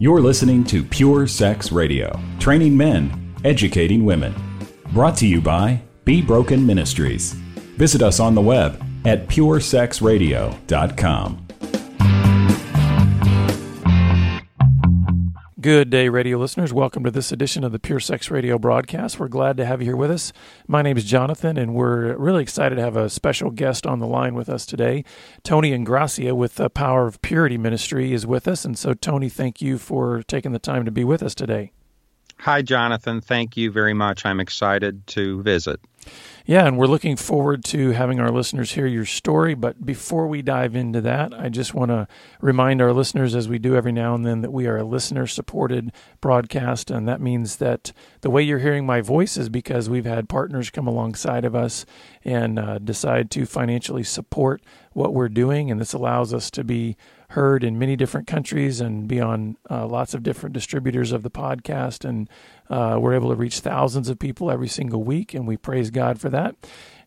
You're listening to Pure Sex Radio, training men, educating women. Brought to you by Be Broken Ministries. Visit us on the web at puresexradio.com. Good day, radio listeners. Welcome to this edition of the Pure Sex Radio broadcast. We're glad to have you here with us. My name is Jonathan, and we're really excited to have a special guest on the line with us today. Tony Ingrassia with the Power of Purity Ministry is with us. And so, Tony, thank you for taking the time to be with us today. Hi, Jonathan. Thank you very much. I'm excited to visit. Yeah, and we're looking forward to having our listeners hear your story. But before we dive into that, I just want to remind our listeners, as we do every now and then, that we are a listener-supported broadcast, and that means that the way you're hearing my voice is because we've had partners come alongside of us and decide to financially support what we're doing, and this allows us to be heard in many different countries and be on lots of different distributors of the podcast, and we're able to reach thousands of people every single week, and we praise God for that.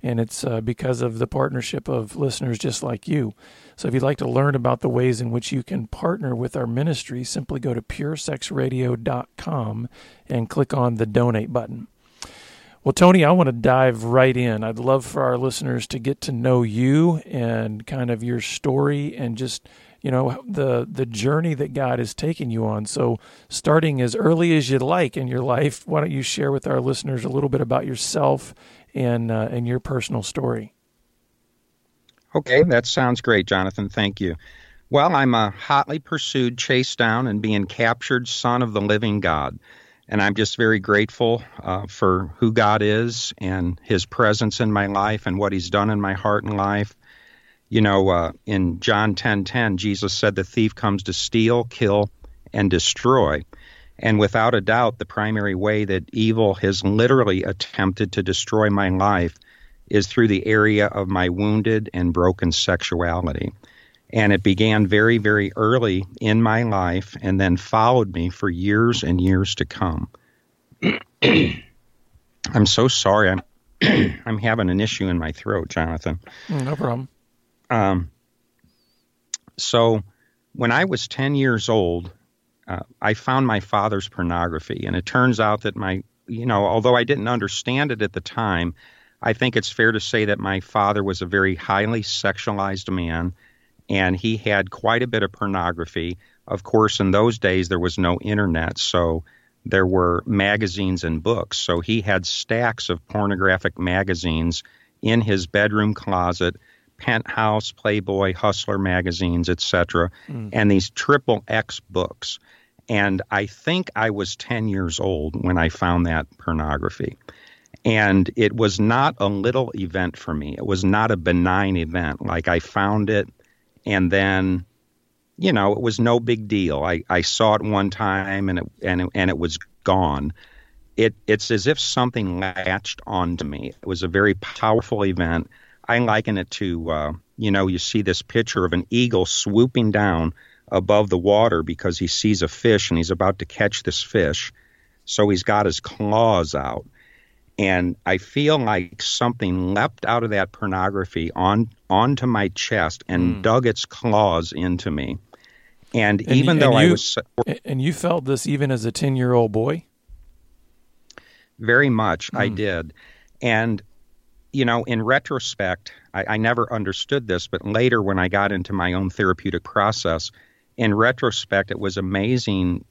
And it's because of the partnership of listeners just like you. So if you'd like to learn about the ways in which you can partner with our ministry, simply go to puresexradio.com and click on the donate button. Well, Tony, I want to dive right in. I'd love for our listeners to get to know you and kind of your story and just, you know, the journey that God has taken you on. So starting as early as you'd like in your life, why don't you share with our listeners a little bit about yourself and your personal story? Okay, that sounds great, Jonathan. Thank you. Well, I'm a hotly pursued, chased down, and being captured son of the living God. And I'm just very grateful for who God is and his presence in my life and what he's done in my heart and life. You know, in John 10:10, Jesus said the thief comes to steal, kill, and destroy. And without a doubt, the primary way that evil has literally attempted to destroy my life is through the area of my wounded and broken sexuality. And it began very, very early in my life and then followed me for years and years to come. I'm so sorry. I'm having an issue in my throat, Jonathan. No problem. So when I was 10 years old, I found my father's pornography. And it turns out that although I didn't understand it at the time, I think it's fair to say that my father was a very highly sexualized man, and he had quite a bit of pornography. Of course, in those days, there was no internet, so there were magazines and books. So he had stacks of pornographic magazines in his bedroom closet, Penthouse, Playboy, Hustler magazines, etc., and these XXX books. And I think I was 10 years old when I found that pornography. And it was not a little event for me. It was not a benign event. Like, I found it, and then, you know, it was no big deal. I saw it one time, and it was gone. It's as if something latched onto me. It was a very powerful event. I liken it to, you see this picture of an eagle swooping down above the water because he sees a fish and he's about to catch this fish. So he's got his claws out. And I feel like something leapt out of that pornography onto my chest and dug its claws into me. And even though I was... And you felt this even as a 10-year-old boy? Very much, I did. And... you know, in retrospect, I never understood this, but later when I got into my own therapeutic process, in retrospect, it was amazing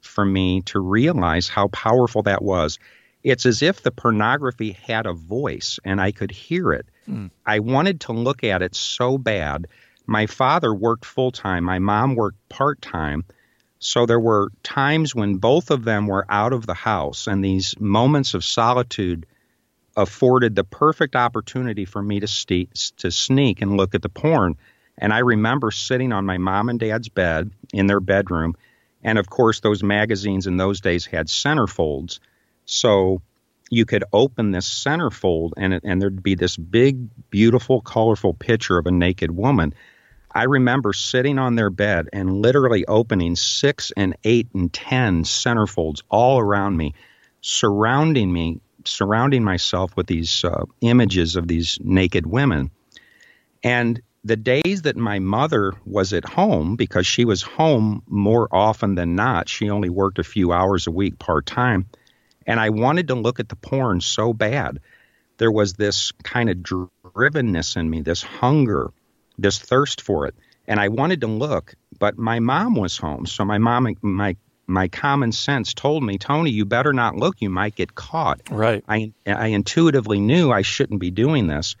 for me to realize how powerful that was. It's as if the pornography had a voice and I could hear it. I wanted to look at it so bad. My father worked full-time. My mom worked part-time. So there were times when both of them were out of the house, and these moments of solitude afforded the perfect opportunity for me to sneak and look at the porn. And I remember sitting on my mom and dad's bed in their bedroom. And of course, those magazines in those days had centerfolds. So you could open this centerfold and there'd be this big, beautiful, colorful picture of a naked woman. I remember sitting on their bed and literally opening 6 and 8 and 10 centerfolds all around me, surrounding myself with these images of these naked women. And the days that my mother was at home, because she was home more often than not, she only worked a few hours a week part-time, and I wanted to look at the porn so bad. There was this kind of drivenness in me, this hunger, this thirst for it, and I wanted to look, but my mom was home, so my mom, my common sense told me, Tony, you better not look. You might get caught. Right. I intuitively knew I shouldn't be doing this.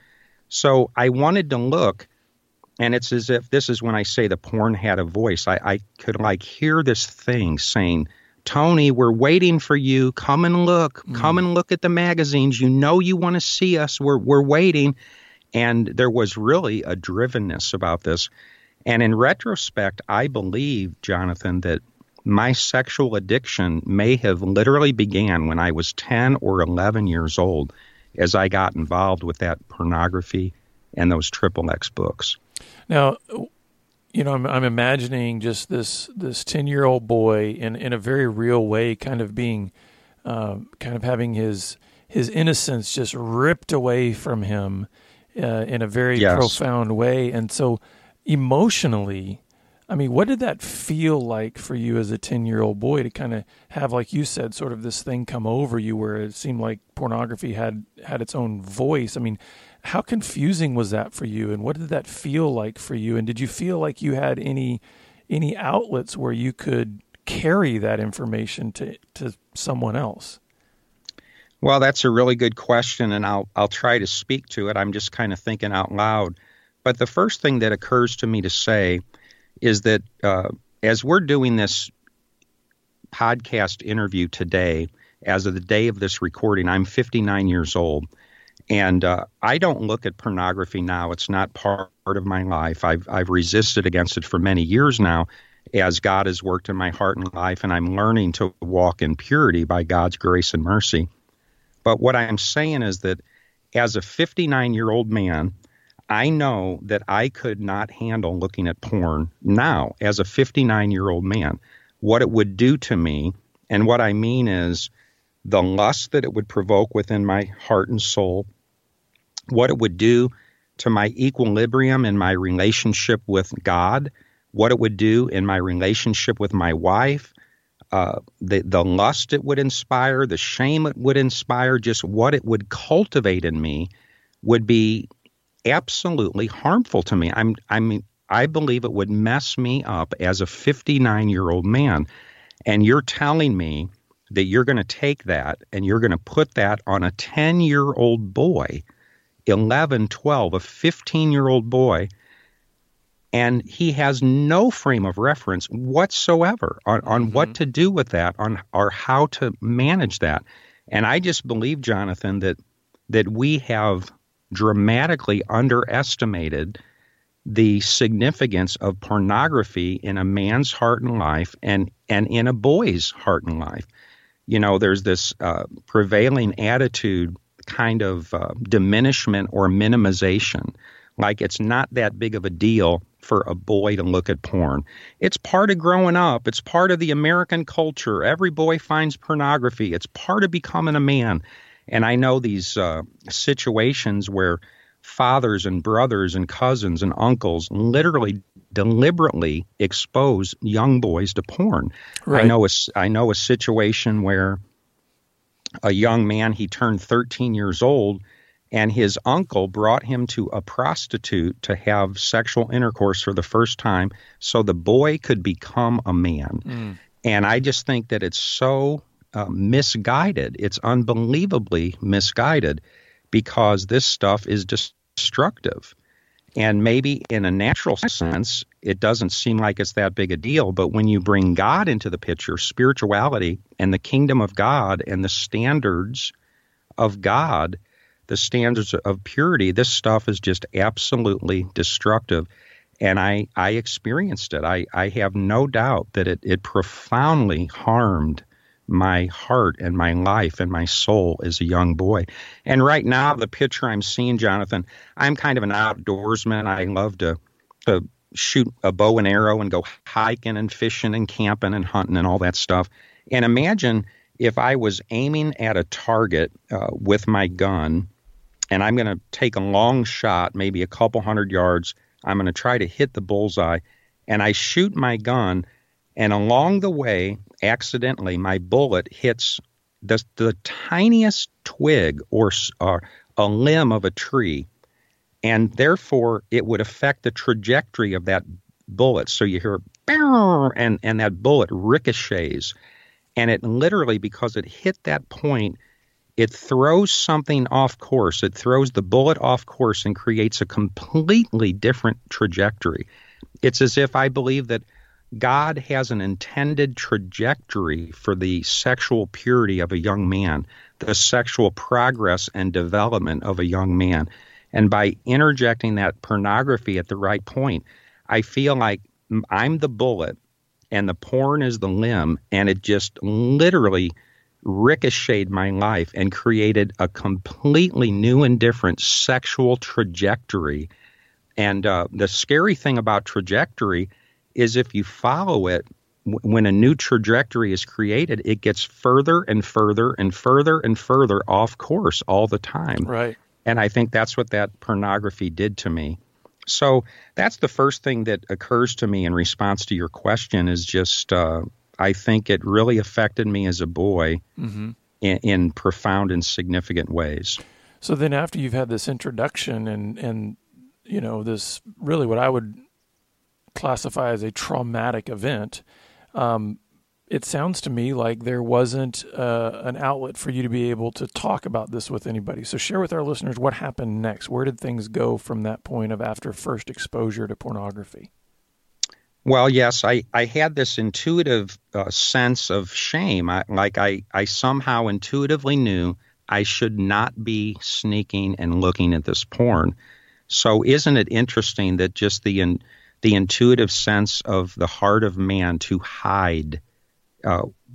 So I wanted to look, and it's as if this is when I say the porn had a voice. I could like hear this thing saying, Tony, we're waiting for you. Come and look. Mm-hmm. Come and look at the magazines. You know you want to see us. We're waiting. And there was really a drivenness about this. And in retrospect, I believe, Jonathan, that my sexual addiction may have literally began when I was 10 or 11 years old as I got involved with that pornography and those XXX books. Now, you know, I'm imagining just this 10-year-old boy in a very real way kind of being, kind of having his innocence just ripped away from him in a very yes. profound way. And so emotionally, I mean, what did that feel like for you as a 10-year-old boy to kind of have, like you said, sort of this thing come over you where it seemed like pornography had its own voice? I mean, how confusing was that for you, and what did that feel like for you? And did you feel like you had any outlets where you could carry that information to someone else? Well, that's a really good question, and I'll try to speak to it. I'm just kind of thinking out loud. But the first thing that occurs to me to say is that as we're doing this podcast interview today, as of the day of this recording, I'm 59 years old, and I don't look at pornography now. It's not part of my life. I've resisted against it for many years now, as God has worked in my heart and life, and I'm learning to walk in purity by God's grace and mercy. But what I'm saying is that as a 59-year-old man, I know that I could not handle looking at porn now as a 59-year-old man, what it would do to me. And what I mean is the lust that it would provoke within my heart and soul, what it would do to my equilibrium in my relationship with God, what it would do in my relationship with my wife, the lust it would inspire, the shame it would inspire, just what it would cultivate in me would be absolutely harmful to me. I believe it would mess me up as a 59-year-old man. And you're telling me that you're going to take that and you're going to put that on a 10-year-old boy, 11, 12, a 15-year-old boy, and he has no frame of reference whatsoever on mm-hmm. what to do with that, or how to manage that. And I just believe, Jonathan, that we have dramatically underestimated the significance of pornography in a man's heart and life and in a boy's heart and life. You know, there's this prevailing attitude, kind of diminishment or minimization, like it's not that big of a deal for a boy to look at porn. It's part of growing up. It's part of the American culture. Every boy finds pornography. It's part of becoming a man. And I know these situations where fathers and brothers and cousins and uncles literally deliberately expose young boys to porn. Right. I know a situation where a young man, he turned 13 years old, and his uncle brought him to a prostitute to have sexual intercourse for the first time so the boy could become a man. Mm. And I just think that it's so misguided. It's unbelievably misguided, because this stuff is destructive. And maybe in a natural sense, it doesn't seem like it's that big a deal. But when you bring God into the picture, spirituality and the kingdom of God and the standards of God, the standards of purity, this stuff is just absolutely destructive. And I experienced it. I have no doubt that it profoundly harmed my heart and my life and my soul as a young boy. And right now, the picture I'm seeing, Jonathan, I'm kind of an outdoorsman. I love to shoot a bow and arrow and go hiking and fishing and camping and hunting and all that stuff. And imagine if I was aiming at a target with my gun, and I'm going to take a long shot, maybe a couple 100 yards. I'm going to try to hit the bullseye, and I shoot my gun, and along the way, accidentally, my bullet hits the tiniest twig or a limb of a tree, and therefore it would affect the trajectory of that bullet. So you hear, and that bullet ricochets, and it literally, because it hit that point, it throws something off course. It throws the bullet off course and creates a completely different trajectory. It's as if I believe that God has an intended trajectory for the sexual purity of a young man, the sexual progress and development of a young man. And by interjecting that pornography at the right point, I feel like I'm the bullet and the porn is the limb, and it just literally ricocheted my life and created a completely new and different sexual trajectory. And the scary thing about trajectory is if you follow it, when a new trajectory is created, it gets further and further and further and further off course all the time. Right. And I think that's what that pornography did to me. So that's the first thing that occurs to me in response to your question is just, I think it really affected me as a boy in profound and significant ways. So then after you've had this introduction and you know, this really what I would classify as a traumatic event, it sounds to me like there wasn't an outlet for you to be able to talk about this with anybody. So share with our listeners what happened next. Where did things go from that point of after first exposure to pornography? Well, yes, I had this intuitive sense of shame. I somehow intuitively knew I should not be sneaking and looking at this porn. So isn't it interesting that just the intuitive sense of the heart of man to hide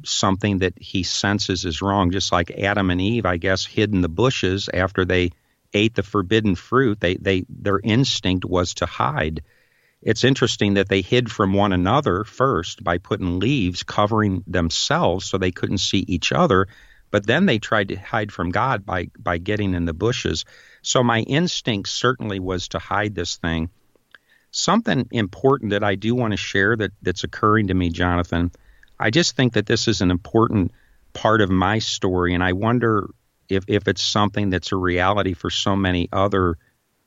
something that he senses is wrong, just like Adam and Eve, I guess, hid in the bushes after they ate the forbidden fruit. Their instinct was to hide. It's interesting that they hid from one another first by putting leaves covering themselves so they couldn't see each other, but then they tried to hide from God by getting in the bushes. So my instinct certainly was to hide this thing. Something important that I do want to share that's occurring to me, Jonathan, I just think that this is an important part of my story, and I wonder if it's something that's a reality for so many other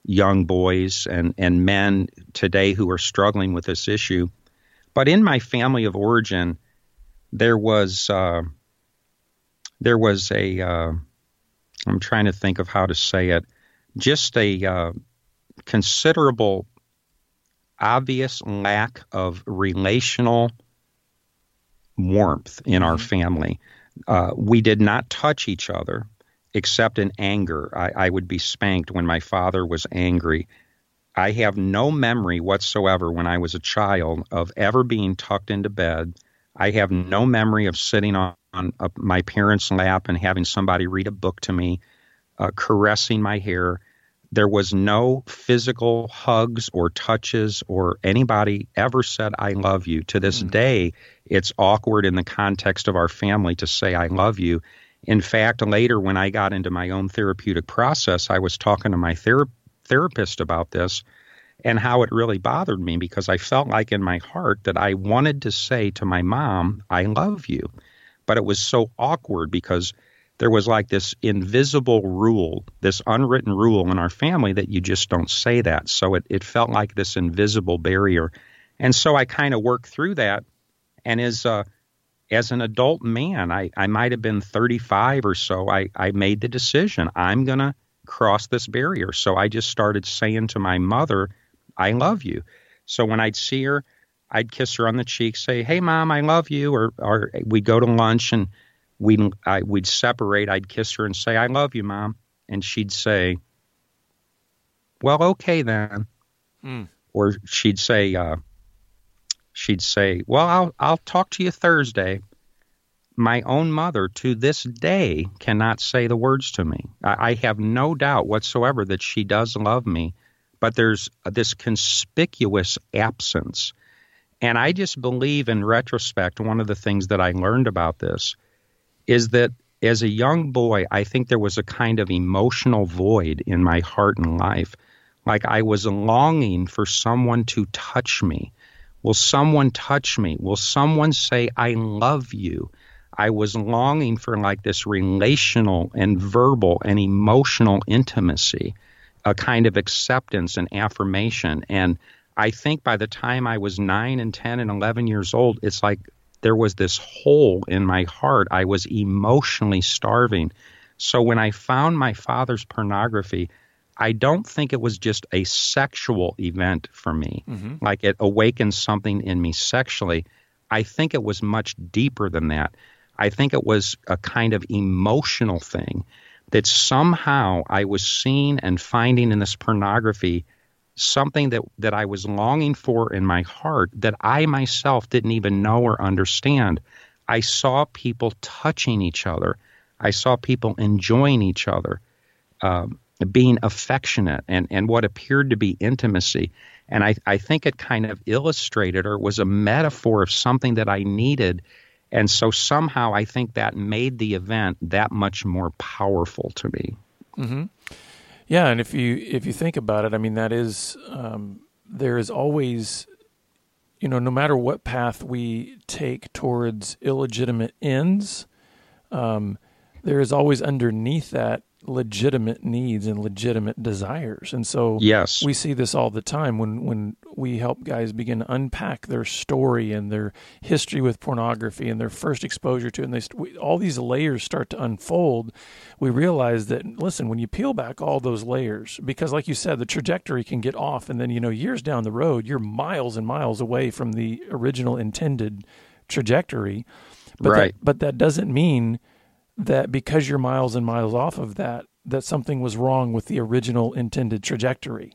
young boys and men today who are struggling with this issue. But in my family of origin, there was I'm trying to think of how to say it, just a considerable obvious lack of relational warmth in our family. We did not touch each other except in anger. I would be spanked when my father was angry. I have no memory whatsoever when I was a child of ever being tucked into bed. I have no memory of sitting on my parents' lap and having somebody read a book to me, caressing my hair. There was no physical hugs or touches or anybody ever said, I love you. To this day, it's awkward in the context of our family to say, I love you. In fact, later when I got into my own therapeutic process, I was talking to my therapist about this and how it really bothered me because I felt like in my heart that I wanted to say to my mom, I love you. But it was so awkward because there was like this invisible rule, this unwritten rule in our family that you just don't say that. So it felt like this invisible barrier. And so I kind of worked through that. And as an adult man, I might have been 35 or so, I made the decision, I'm going to cross this barrier. So I just started saying to my mother, I love you. So when I'd see her, I'd kiss her on the cheek, say, hey, Mom, I love you. Or we'd go to lunch and we'd separate. I'd kiss her and say, I love you, Mom. And she'd say, well, okay, then. Or she'd say, well, I'll talk to you Thursday. My own mother to this day cannot say the words to me. I have no doubt whatsoever that she does love me, but there's this conspicuous absence. And I just believe in retrospect, one of the things that I learned about this is that as a young boy, I think there was a kind of emotional void in my heart and life like I was longing for someone to touch me. Will someone touch me? Will someone say, I love you? I was longing for like this relational and verbal and emotional intimacy, a kind of acceptance and affirmation. And I think by the time I was 9 and 10 and 11 years old, it's like there was this hole in my heart. I was emotionally starving. So when I found my father's pornography, I don't think it was just a sexual event for me, mm-hmm. like it awakened something in me sexually. I think it was much deeper than that. I think it was a kind of emotional thing that somehow I was seeing and finding in this pornography something that I was longing for in my heart that I myself didn't even know or understand. I saw people touching each other. I saw people enjoying each other, being affectionate and what appeared to be intimacy. And I think it kind of illustrated or was a metaphor of something that I needed. And so somehow I think that made the event that much more powerful to me. Mm-hmm. Yeah, and if you think about it, I mean, that is, there is always, you know, no matter what path we take towards illegitimate ends, there is always underneath that legitimate needs and legitimate desires. And so yes. We see this all the time when we help guys begin to unpack their story and their history with pornography and their first exposure to it. And all these layers start to unfold. We realize that, listen, when you peel back all those layers, because like you said, the trajectory can get off and then, you know, years down the road, you're miles and miles away from the original intended trajectory. But right. But that doesn't mean that because you're miles and miles off of that something was wrong with the original intended trajectory.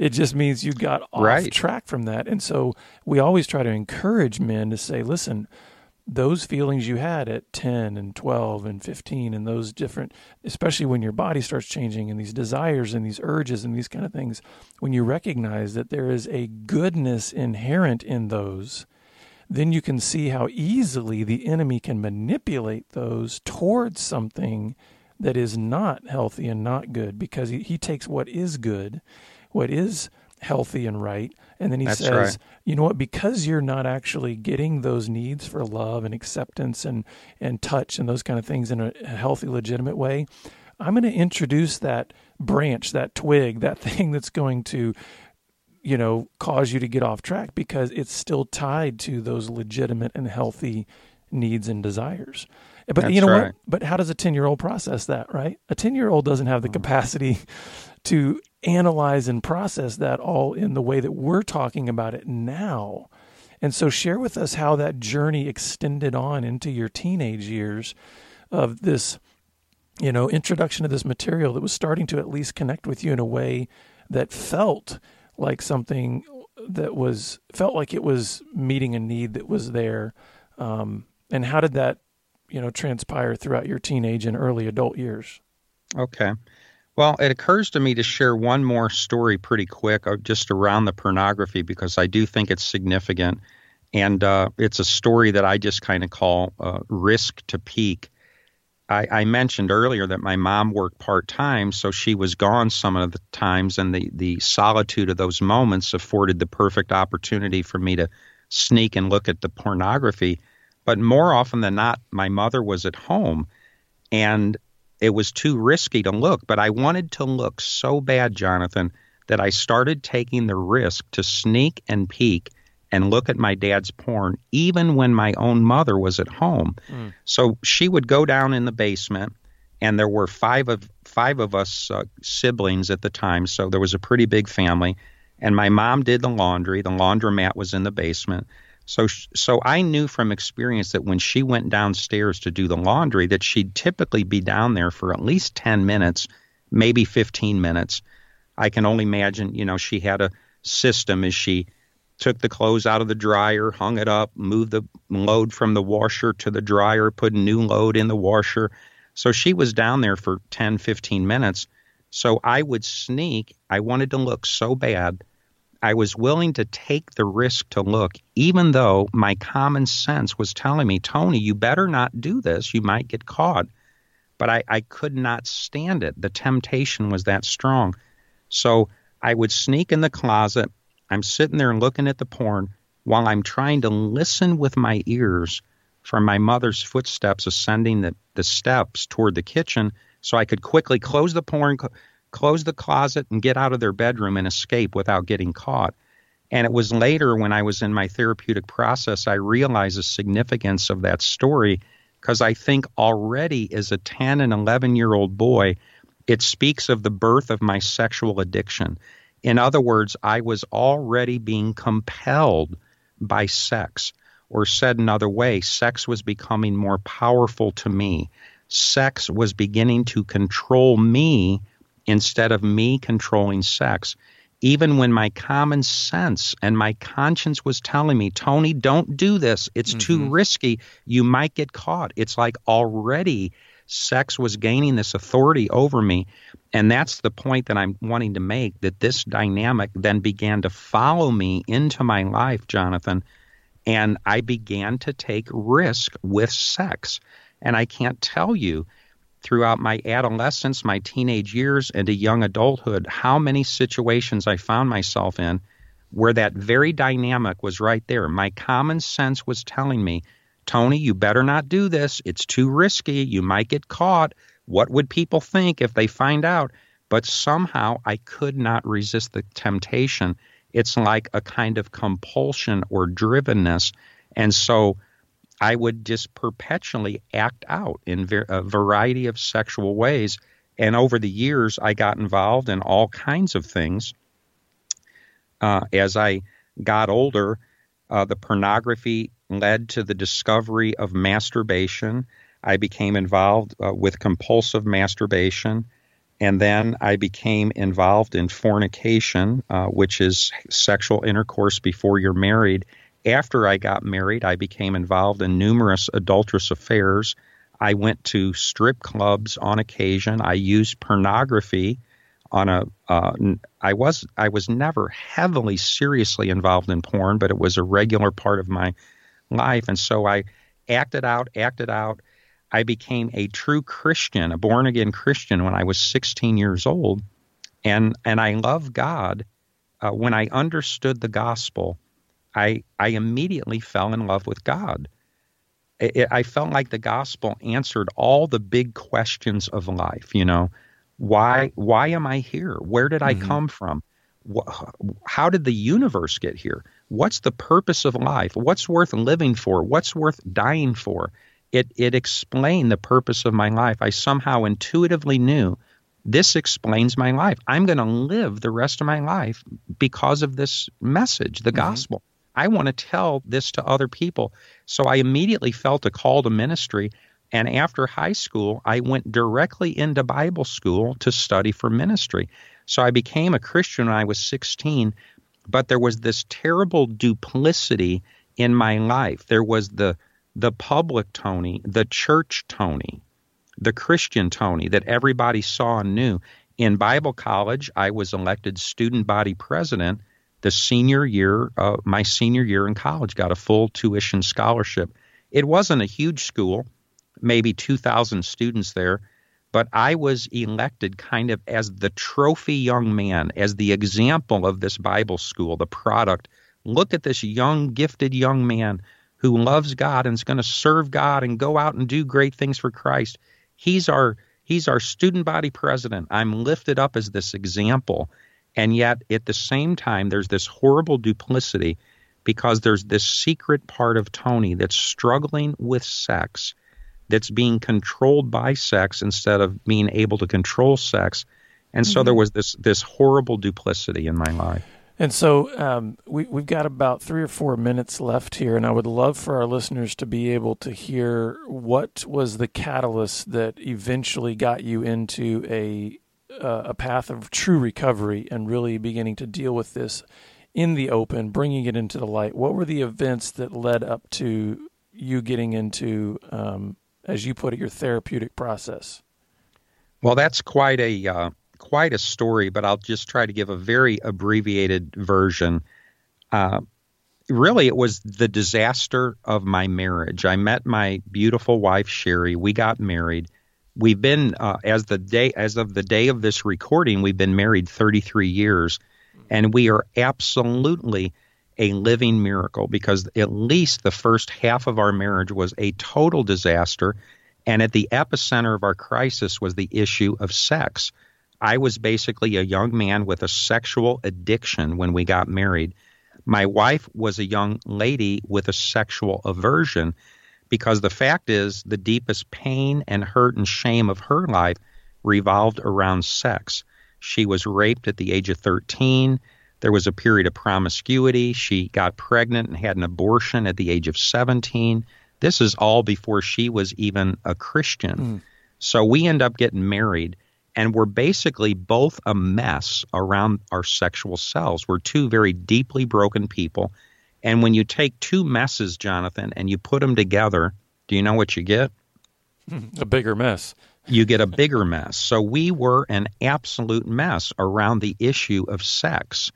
It just means you got off right. track from that. And so we always try to encourage men to say, listen, those feelings you had at 10 and 12 and 15 and those different, especially when your body starts changing and these desires and these urges and these kind of things, when you recognize that there is a goodness inherent in those, then you can see how easily the enemy can manipulate those towards something that is not healthy and not good, because he takes what is good, what is healthy and right, and then he says, right. you know what, because you're not actually getting those needs for love and acceptance and touch and those kind of things in a healthy, legitimate way, I'm going to introduce that branch, that twig, that thing that's going to, you know, cause you to get off track, because it's still tied to those legitimate and healthy needs and desires. But that's you know right. what? But how does a 10-year-old process that, right? A 10-year-old doesn't have the capacity to analyze and process that all in the way that we're talking about it now. And so share with us how that journey extended on into your teenage years of this, you know, introduction of this material that was starting to at least connect with you in a way that felt like something that was felt like it was meeting a need that was there, and how did that, you know, transpire throughout your teenage and early adult years? Okay, well, it occurs to me to share one more story pretty quick, just around the pornography, because I do think it's significant, and it's a story that I just kind of call risk to peak. I mentioned earlier that my mom worked part-time, so she was gone some of the times, and the solitude of those moments afforded the perfect opportunity for me to sneak and look at the pornography. But more often than not, my mother was at home, and it was too risky to look. But I wanted to look so bad, Jonathan, that I started taking the risk to sneak and peek and look at my dad's porn, even when my own mother was at home. Mm. So she would go down in the basement, and there were five of us siblings at the time, so there was a pretty big family. And my mom did the laundry. The laundromat was in the basement. So I knew from experience that when she went downstairs to do the laundry, that she'd typically be down there for at least 10 minutes, maybe 15 minutes. I can only imagine, you know, she had a system as she took the clothes out of the dryer, hung it up, moved the load from the washer to the dryer, put a new load in the washer. So she was down there for 10, 15 minutes. So I would sneak. I wanted to look so bad. I was willing to take the risk to look, even though my common sense was telling me, Tony, you better not do this. You might get caught. But I could not stand it. The temptation was that strong. So I would sneak in the closet. I'm sitting there looking at the porn while I'm trying to listen with my ears for my mother's footsteps ascending the steps toward the kitchen, so I could quickly close the porn, close the closet, and get out of their bedroom and escape without getting caught. And it was later, when I was in my therapeutic process, I realized the significance of that story, because I think already as a 10 and 11-year-old boy, it speaks of the birth of my sexual addiction. In other words, I was already being compelled by sex, or said another way, sex was becoming more powerful to me. Sex was beginning to control me instead of me controlling sex. Even when my common sense and my conscience was telling me, Tony, don't do this. It's too risky. You might get caught. It's like already sex was gaining this authority over me. And that's the point that I'm wanting to make, that this dynamic then began to follow me into my life, Jonathan. And I began to take risk with sex. And I can't tell you, throughout my adolescence, my teenage years, into young adulthood, how many situations I found myself in where that very dynamic was right there. My common sense was telling me, Tony, you better not do this. It's too risky. You might get caught. What would people think if they find out? But somehow I could not resist the temptation. It's like a kind of compulsion or drivenness. And so I would just perpetually act out in a variety of sexual ways. And over the years, I got involved in all kinds of things. As I got older, the pornography led to the discovery of masturbation. I became involved with compulsive masturbation. And then I became involved in fornication, which is sexual intercourse before you're married. After I got married, I became involved in numerous adulterous affairs. I went to strip clubs on occasion. I used pornography on a I was never heavily, seriously involved in porn, but it was a regular part of my life. And so I acted out. I became a true Christian, a born-again Christian, when I was 16 years old. And I love God. When I understood the gospel, I immediately fell in love with God. I felt like the gospel answered all the big questions of life, you know. Why am I here? Where did I come from? How did the universe get here? What's the purpose of life? What's worth living for? What's worth dying for? It explained the purpose of my life. I somehow intuitively knew this explains my life. I'm going to live the rest of my life because of this message, the gospel. I want to tell this to other people. So I immediately felt a call to ministry. And after high school, I went directly into Bible school to study for ministry. So I became a Christian when I was 16, but there was this terrible duplicity in my life. There was the public Tony, the church Tony, the Christian Tony that everybody saw and knew. In Bible college, I was elected student body president the senior year, my senior year in college, got a full tuition scholarship. It wasn't a huge school, maybe 2,000 students there, but I was elected kind of as the trophy young man, as the example of this Bible school, the product. Look at this young, gifted young man who loves God and is going to serve God and go out and do great things for Christ. He's our student body president. I'm lifted up as this example. And yet, at the same time, there's this horrible duplicity, because there's this secret part of Tony that's struggling with sex, that's being controlled by sex instead of being able to control sex. And so there was this horrible duplicity in my life. And so we've got about 3 or 4 minutes left here, and I would love for our listeners to be able to hear what was the catalyst that eventually got you into a path of true recovery and really beginning to deal with this in the open, bringing it into the light. What were the events that led up to you getting into, as you put it, your therapeutic process? Well, that's quite a story, but I'll just try to give a very abbreviated version. Really, it was the disaster of my marriage. I met my beautiful wife, Sherry. We got married. We've been as of the day of this recording, we've been married 33 years, and we are absolutely a living miracle, because at least the first half of our marriage was a total disaster, and at the epicenter of our crisis was the issue of sex. I was basically a young man with a sexual addiction when we got married. My wife was a young lady with a sexual aversion, because the fact is the deepest pain and hurt and shame of her life revolved around sex. She was raped at the age of 13. There was a period of promiscuity. She got pregnant and had an abortion at the age of 17. This is all before she was even a Christian. So we end up getting married, and we're basically both a mess around our sexual selves. We're two very deeply broken people. And when you take two messes, Jonathan, and you put them together, do you know what you get? A bigger mess. You get a bigger mess. So we were an absolute mess around the issue of sex.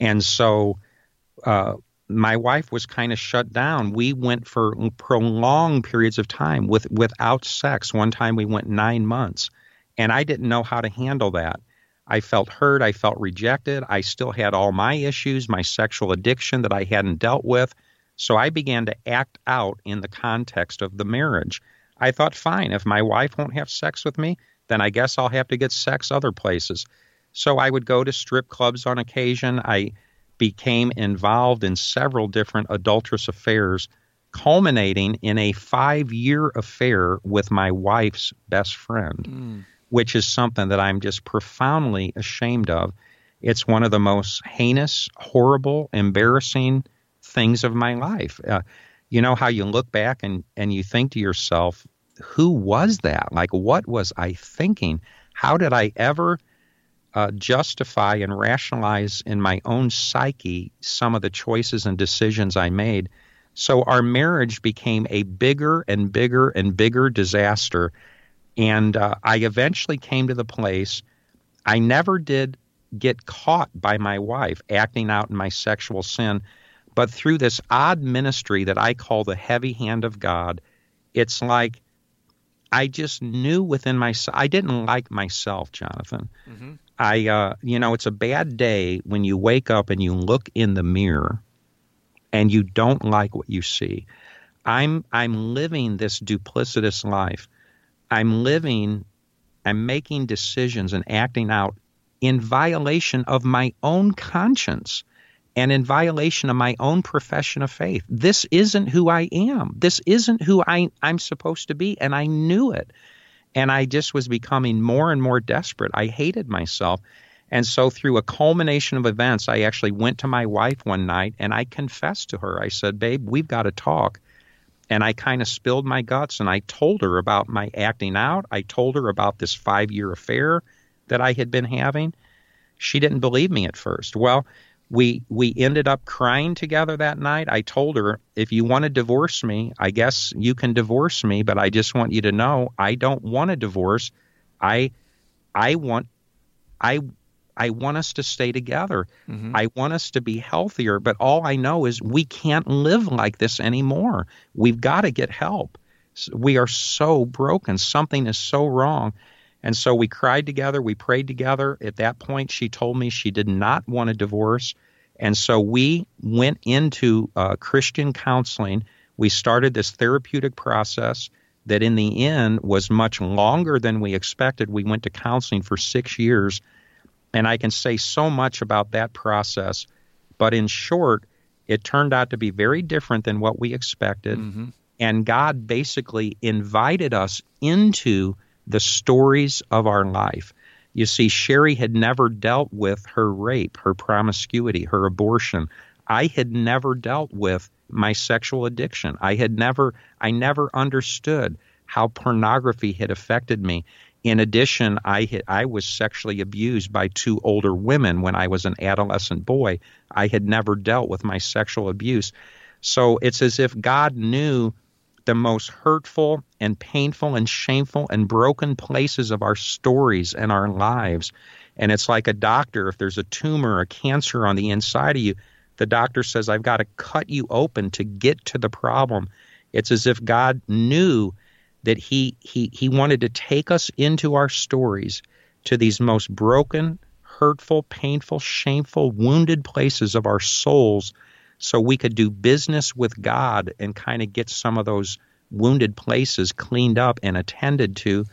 And so my wife was kind of shut down. We went for prolonged periods of time without sex. One time we went 9 months. And I didn't know how to handle that. I felt hurt. I felt rejected. I still had all my issues, my sexual addiction that I hadn't dealt with. So I began to act out in the context of the marriage. I thought, fine, if my wife won't have sex with me, then I guess I'll have to get sex other places. So I would go to strip clubs on occasion. I became involved in several different adulterous affairs, culminating in a 5-year affair with my wife's best friend. Which is something that I'm just profoundly ashamed of. It's one of the most heinous, horrible, embarrassing things of my life. You know how you look back and you think to yourself, who was that? Like, what was I thinking? How did I ever justify and rationalize in my own psyche some of the choices and decisions I made? So our marriage became a bigger and bigger and bigger disaster. And I eventually came to the place, I never did get caught by my wife acting out in my sexual sin, but through this odd ministry that I call the heavy hand of God, it's like I just knew within myself, I didn't like myself, Jonathan. I it's a bad day when you wake up and you look in the mirror and you don't like what you see. I'm living this duplicitous life. I'm making decisions and acting out in violation of my own conscience and in violation of my own profession of faith. This isn't who I am. This isn't who I'm supposed to be, and I knew it. And I just was becoming more and more desperate. I hated myself. And so through a culmination of events, I actually went to my wife one night, and I confessed to her. I said, babe, we've got to talk. And I kind of spilled my guts, and I told her about my acting out. I told her about this 5-year affair that I had been having. She didn't believe me at first. Well, we ended up crying together that night. I told her, if you want to divorce me, I guess you can divorce me, but I just want you to know I don't want a divorce. I want us to stay together. I want us to be healthier, but all I know is we can't live like this anymore. We've got to get help. We are so broken. Something is so wrong. And so we cried together. We prayed together. At that point, she told me she did not want a divorce. And so we went into Christian counseling. We started this therapeutic process that in the end was much longer than we expected. We went to counseling for 6 years. And I can say so much about that process, but in short, it turned out to be very different than what we expected. And God basically invited us into the stories of our life. You see, Sherry had never dealt with her rape, her promiscuity, her abortion. I had never dealt with my sexual addiction. I never understood how pornography had affected me. In addition, I was sexually abused by 2 older women when I was an adolescent boy. I had never dealt with my sexual abuse. So it's as if God knew the most hurtful and painful and shameful and broken places of our stories and our lives. And it's like a doctor, if there's a tumor, a cancer on the inside of you, the doctor says, I've got to cut you open to get to the problem. It's as if God knew that he wanted to take us into our stories to these most broken, hurtful, painful, shameful, wounded places of our souls so we could do business with God and kind of get some of those wounded places cleaned up and attended to.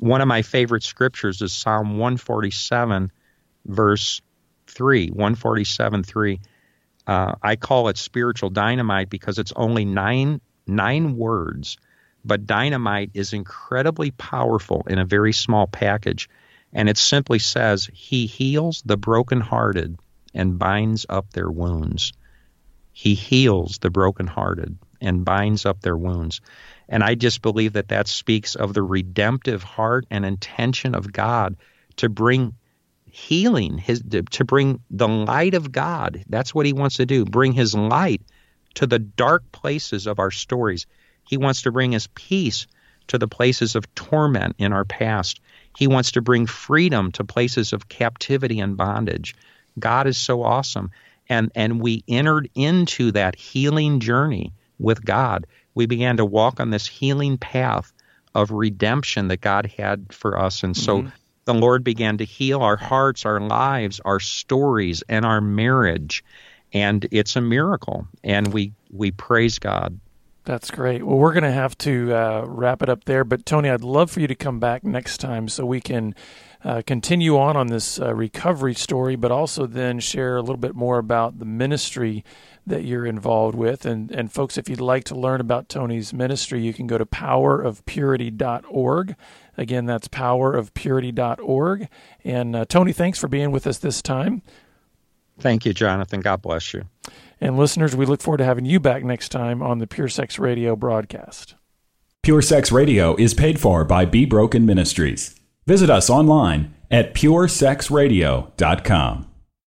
One of my favorite scriptures is Psalm 147, verse 3, 147:3. I call it spiritual dynamite because it's only nine words, but dynamite is incredibly powerful in a very small package. And it simply says, He heals the brokenhearted and binds up their wounds. He heals the brokenhearted and binds up their wounds. And I just believe that that speaks of the redemptive heart and intention of God to bring healing, to bring the light of God. That's what he wants to do, bring his light to the dark places of our stories. He wants to bring his peace to the places of torment in our past. He wants to bring freedom to places of captivity and bondage. God is so awesome. And we entered into that healing journey with God. We began to walk on this healing path of redemption that God had for us. And so the Lord began to heal our hearts, our lives, our stories, and our marriage. And it's a miracle. And we praise God. That's great. Well, we're going to have to wrap it up there. But, Tony, I'd love for you to come back next time so we can continue on this recovery story, but also then share a little bit more about the ministry that you're involved with. And folks, if you'd like to learn about Tony's ministry, you can go to powerofpurity.org. Again, that's powerofpurity.org. And Tony, thanks for being with us this time. Thank you, Jonathan. God bless you. And listeners, we look forward to having you back next time on the Pure Sex Radio broadcast. Pure Sex Radio is paid for by Be Broken Ministries. Visit us online at puresexradio.com.